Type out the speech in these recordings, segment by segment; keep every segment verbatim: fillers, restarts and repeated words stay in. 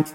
Leave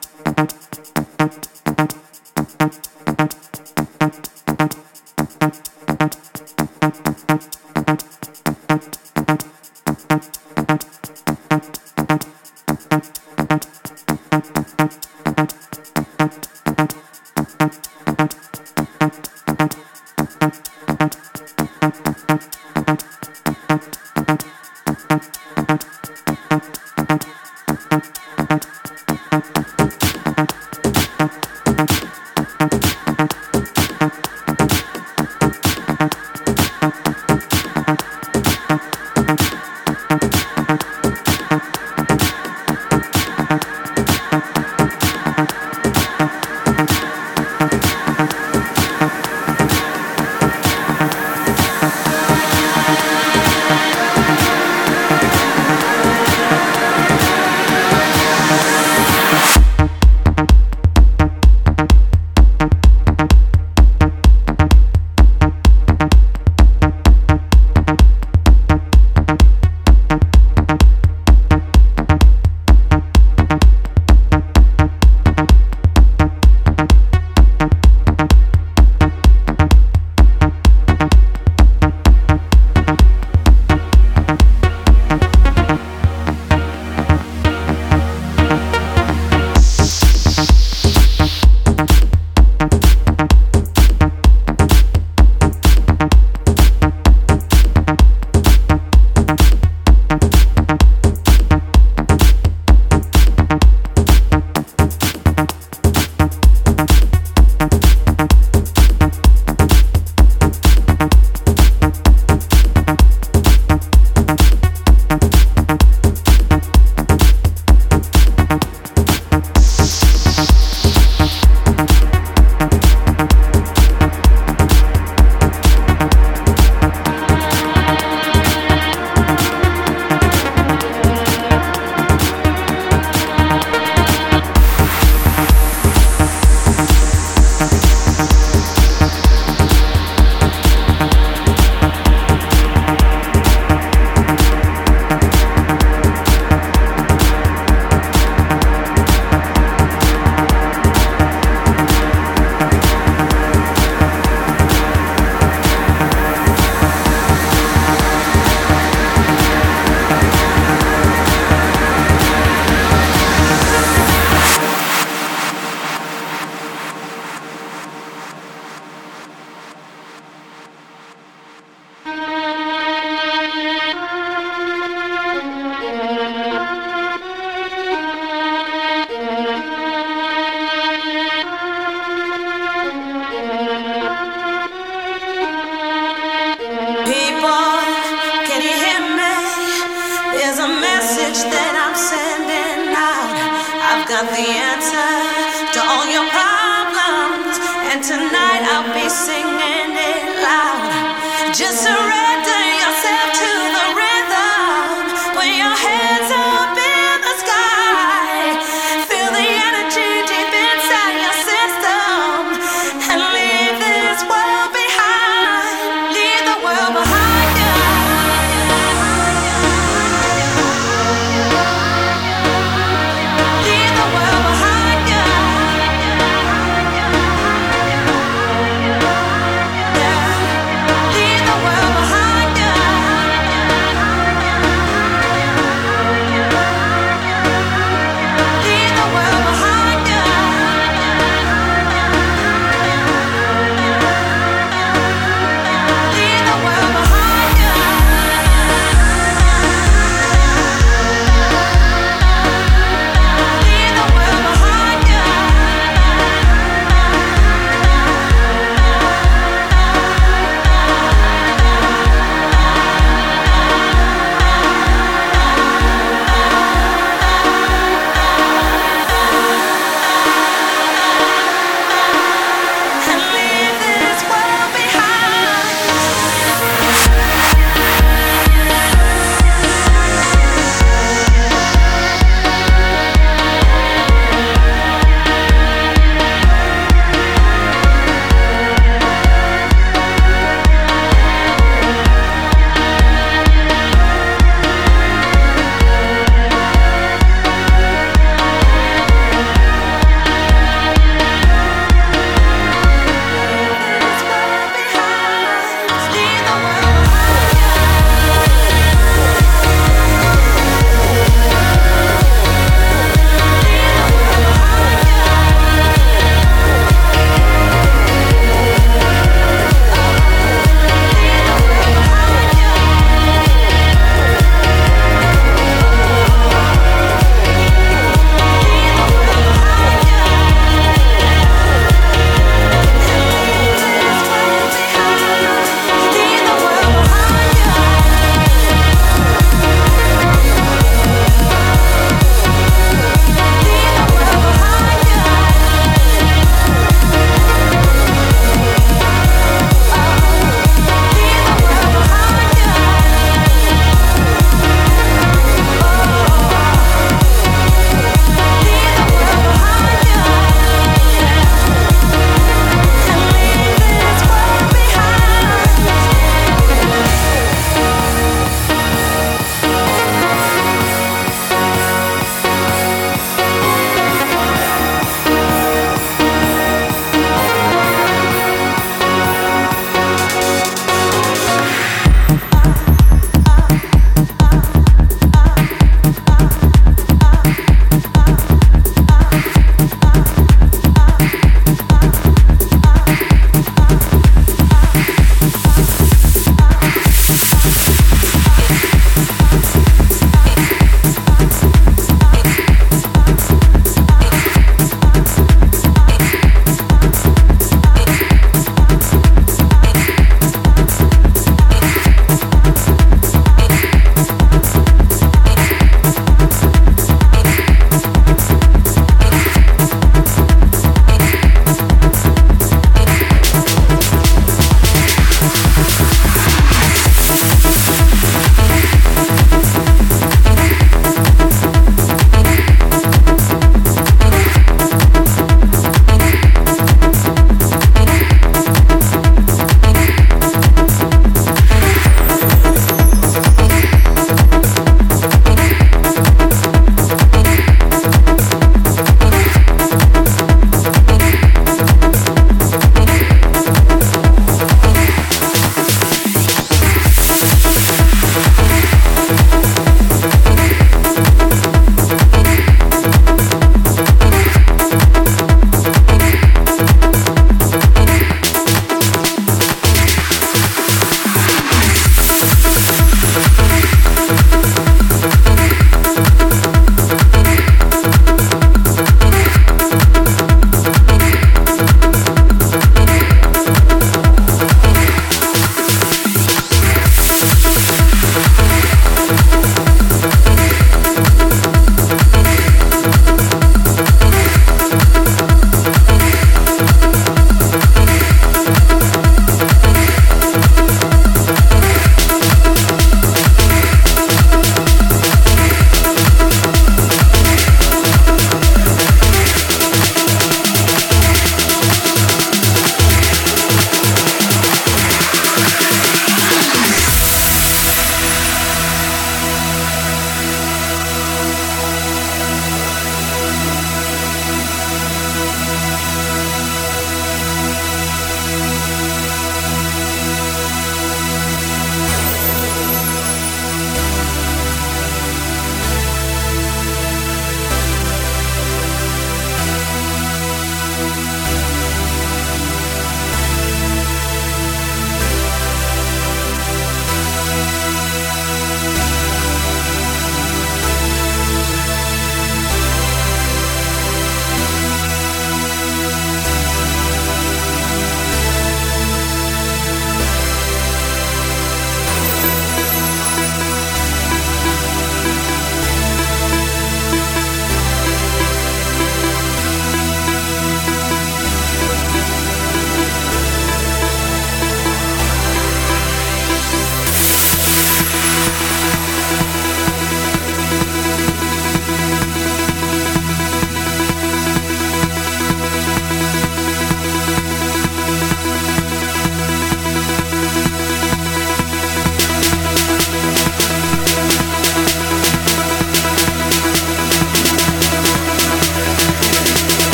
the world behind.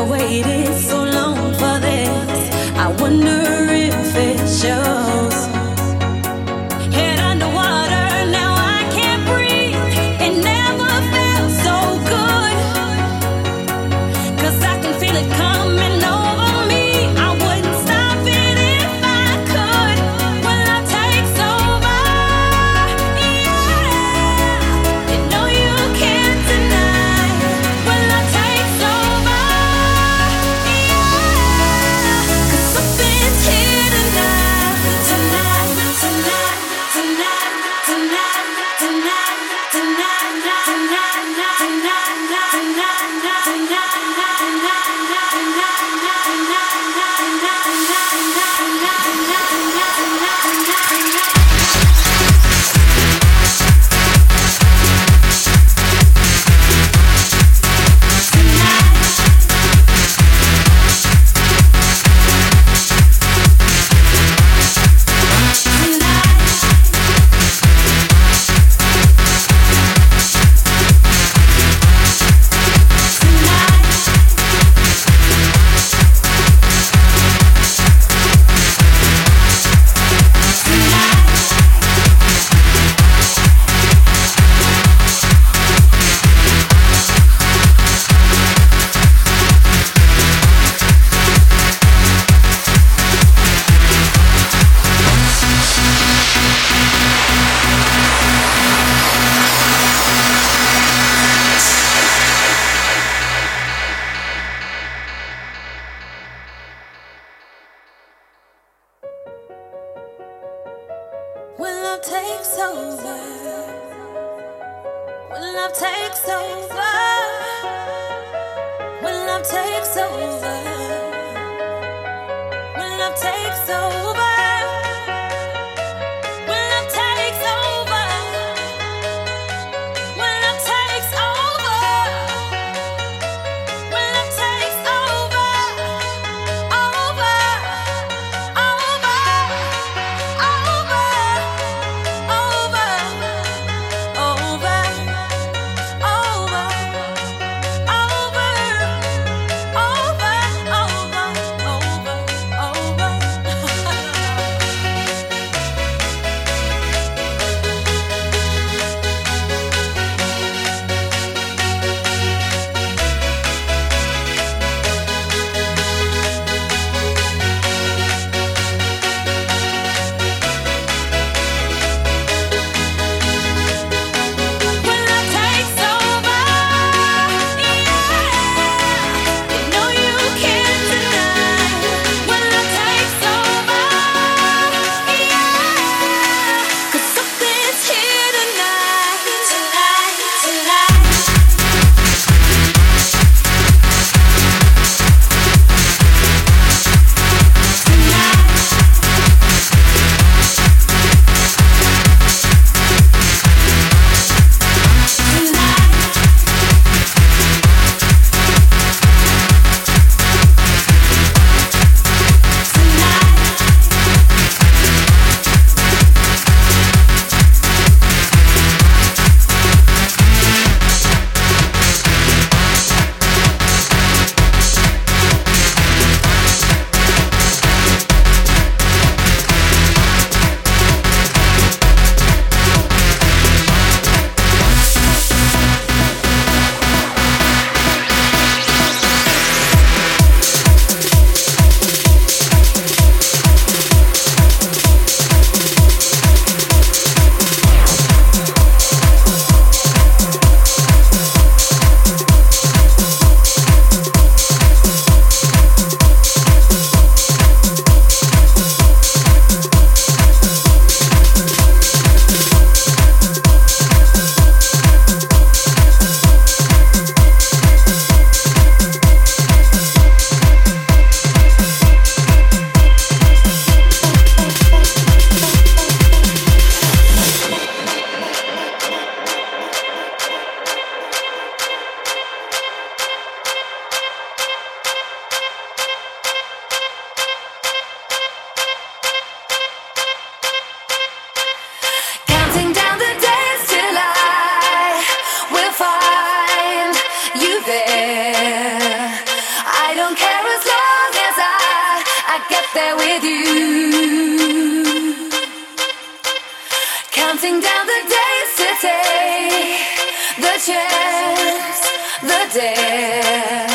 I waited so long for this. I wonder if it shows. Head underwater, now I can't breathe. It never felt so good, 'cause I can feel it coming over me. I wouldn't stop it if I could. When I take's over, yeah, and no, you can't deny. When I take's over, yeah, 'cause something's here tonight, tonight, tonight, tonight, tonight, tonight, tonight, tonight, tonight, tonight, tonight, tonight, tonight. When love takes over, when love takes over, when love takes over, when love takes over, when love takes over, when love takes over, when love takes over, over, over, over. Over, over, over, over, over, over. counting down the days to take the chance, the dare.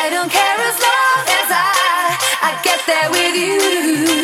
I don't care as long as I I get there with you.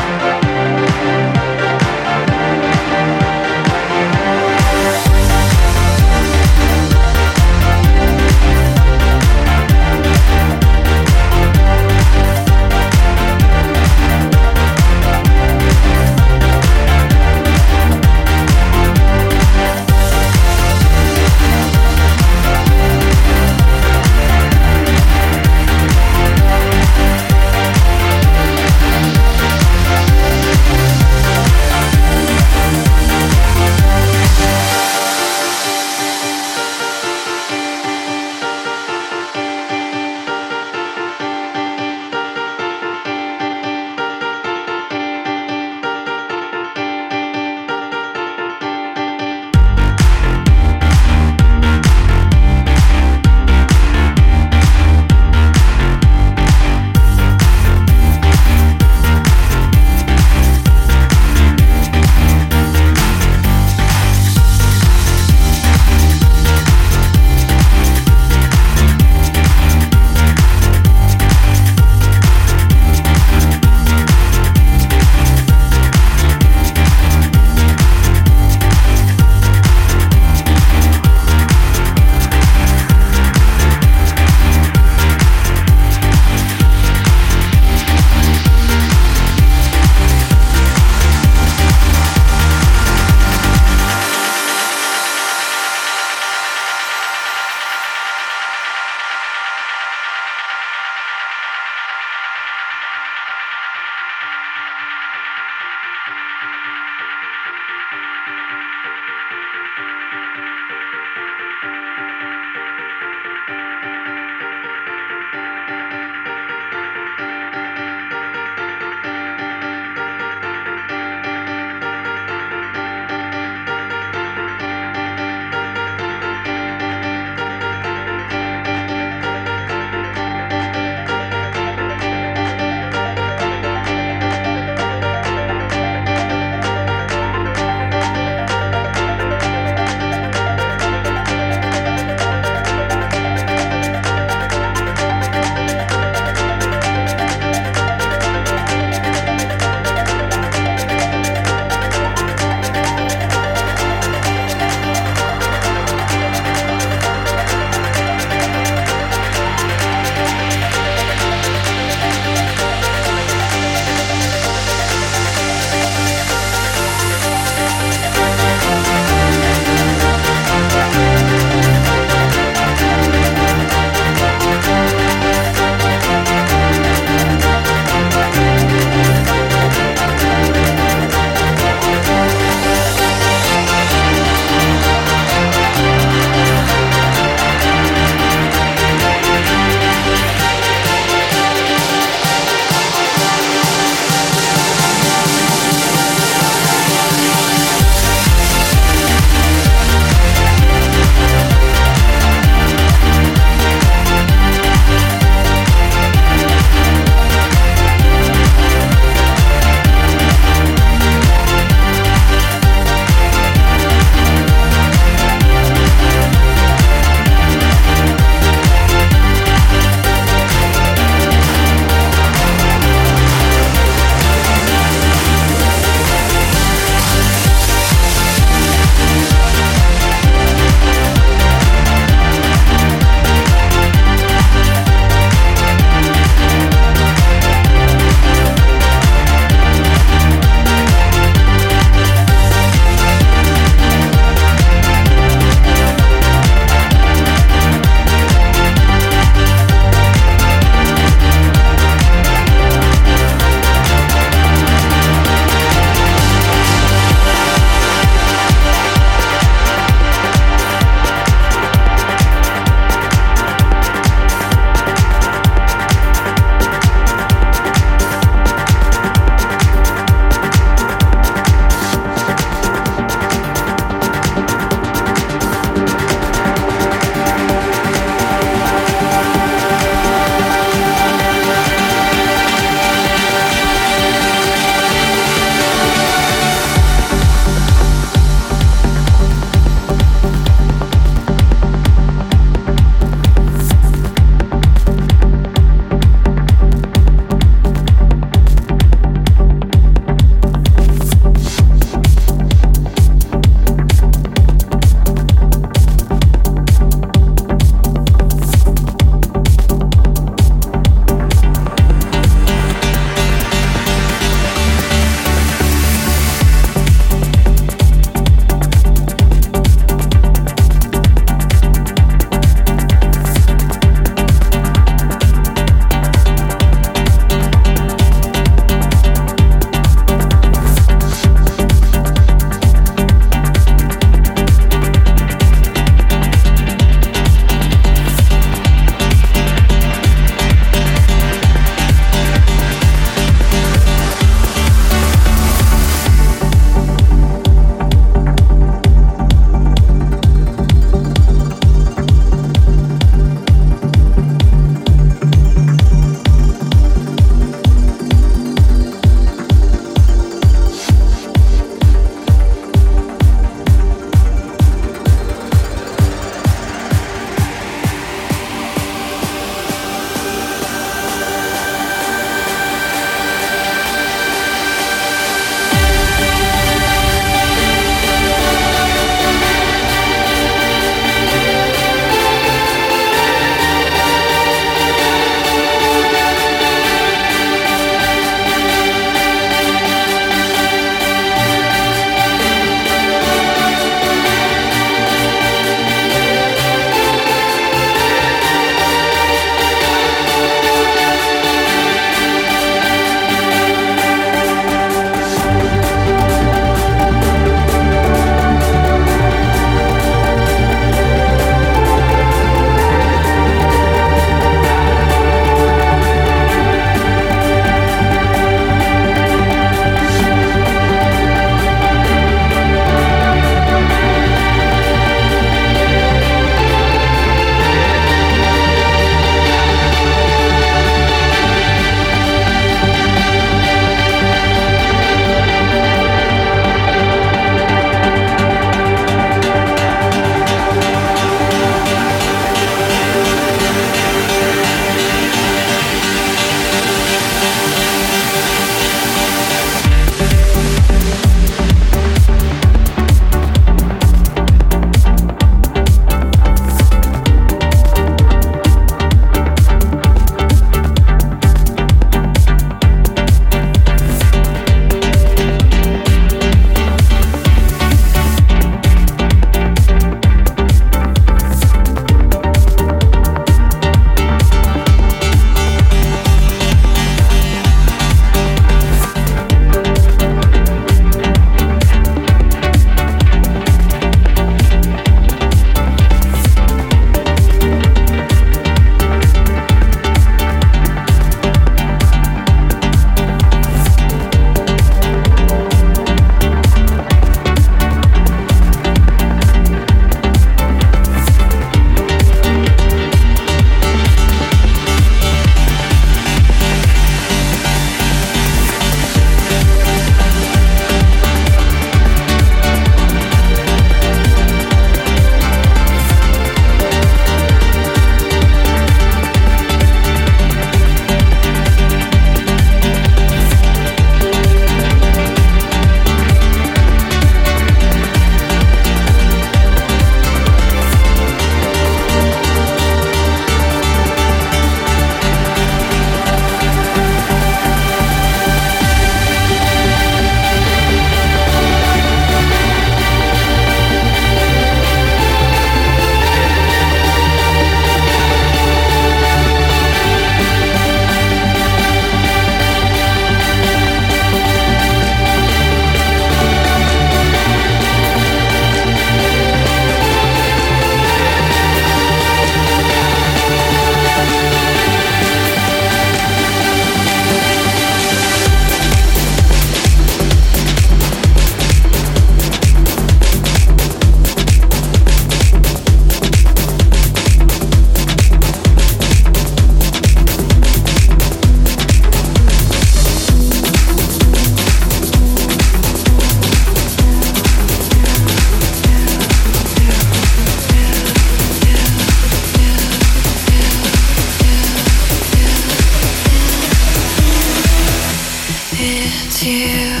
you,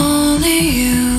only you.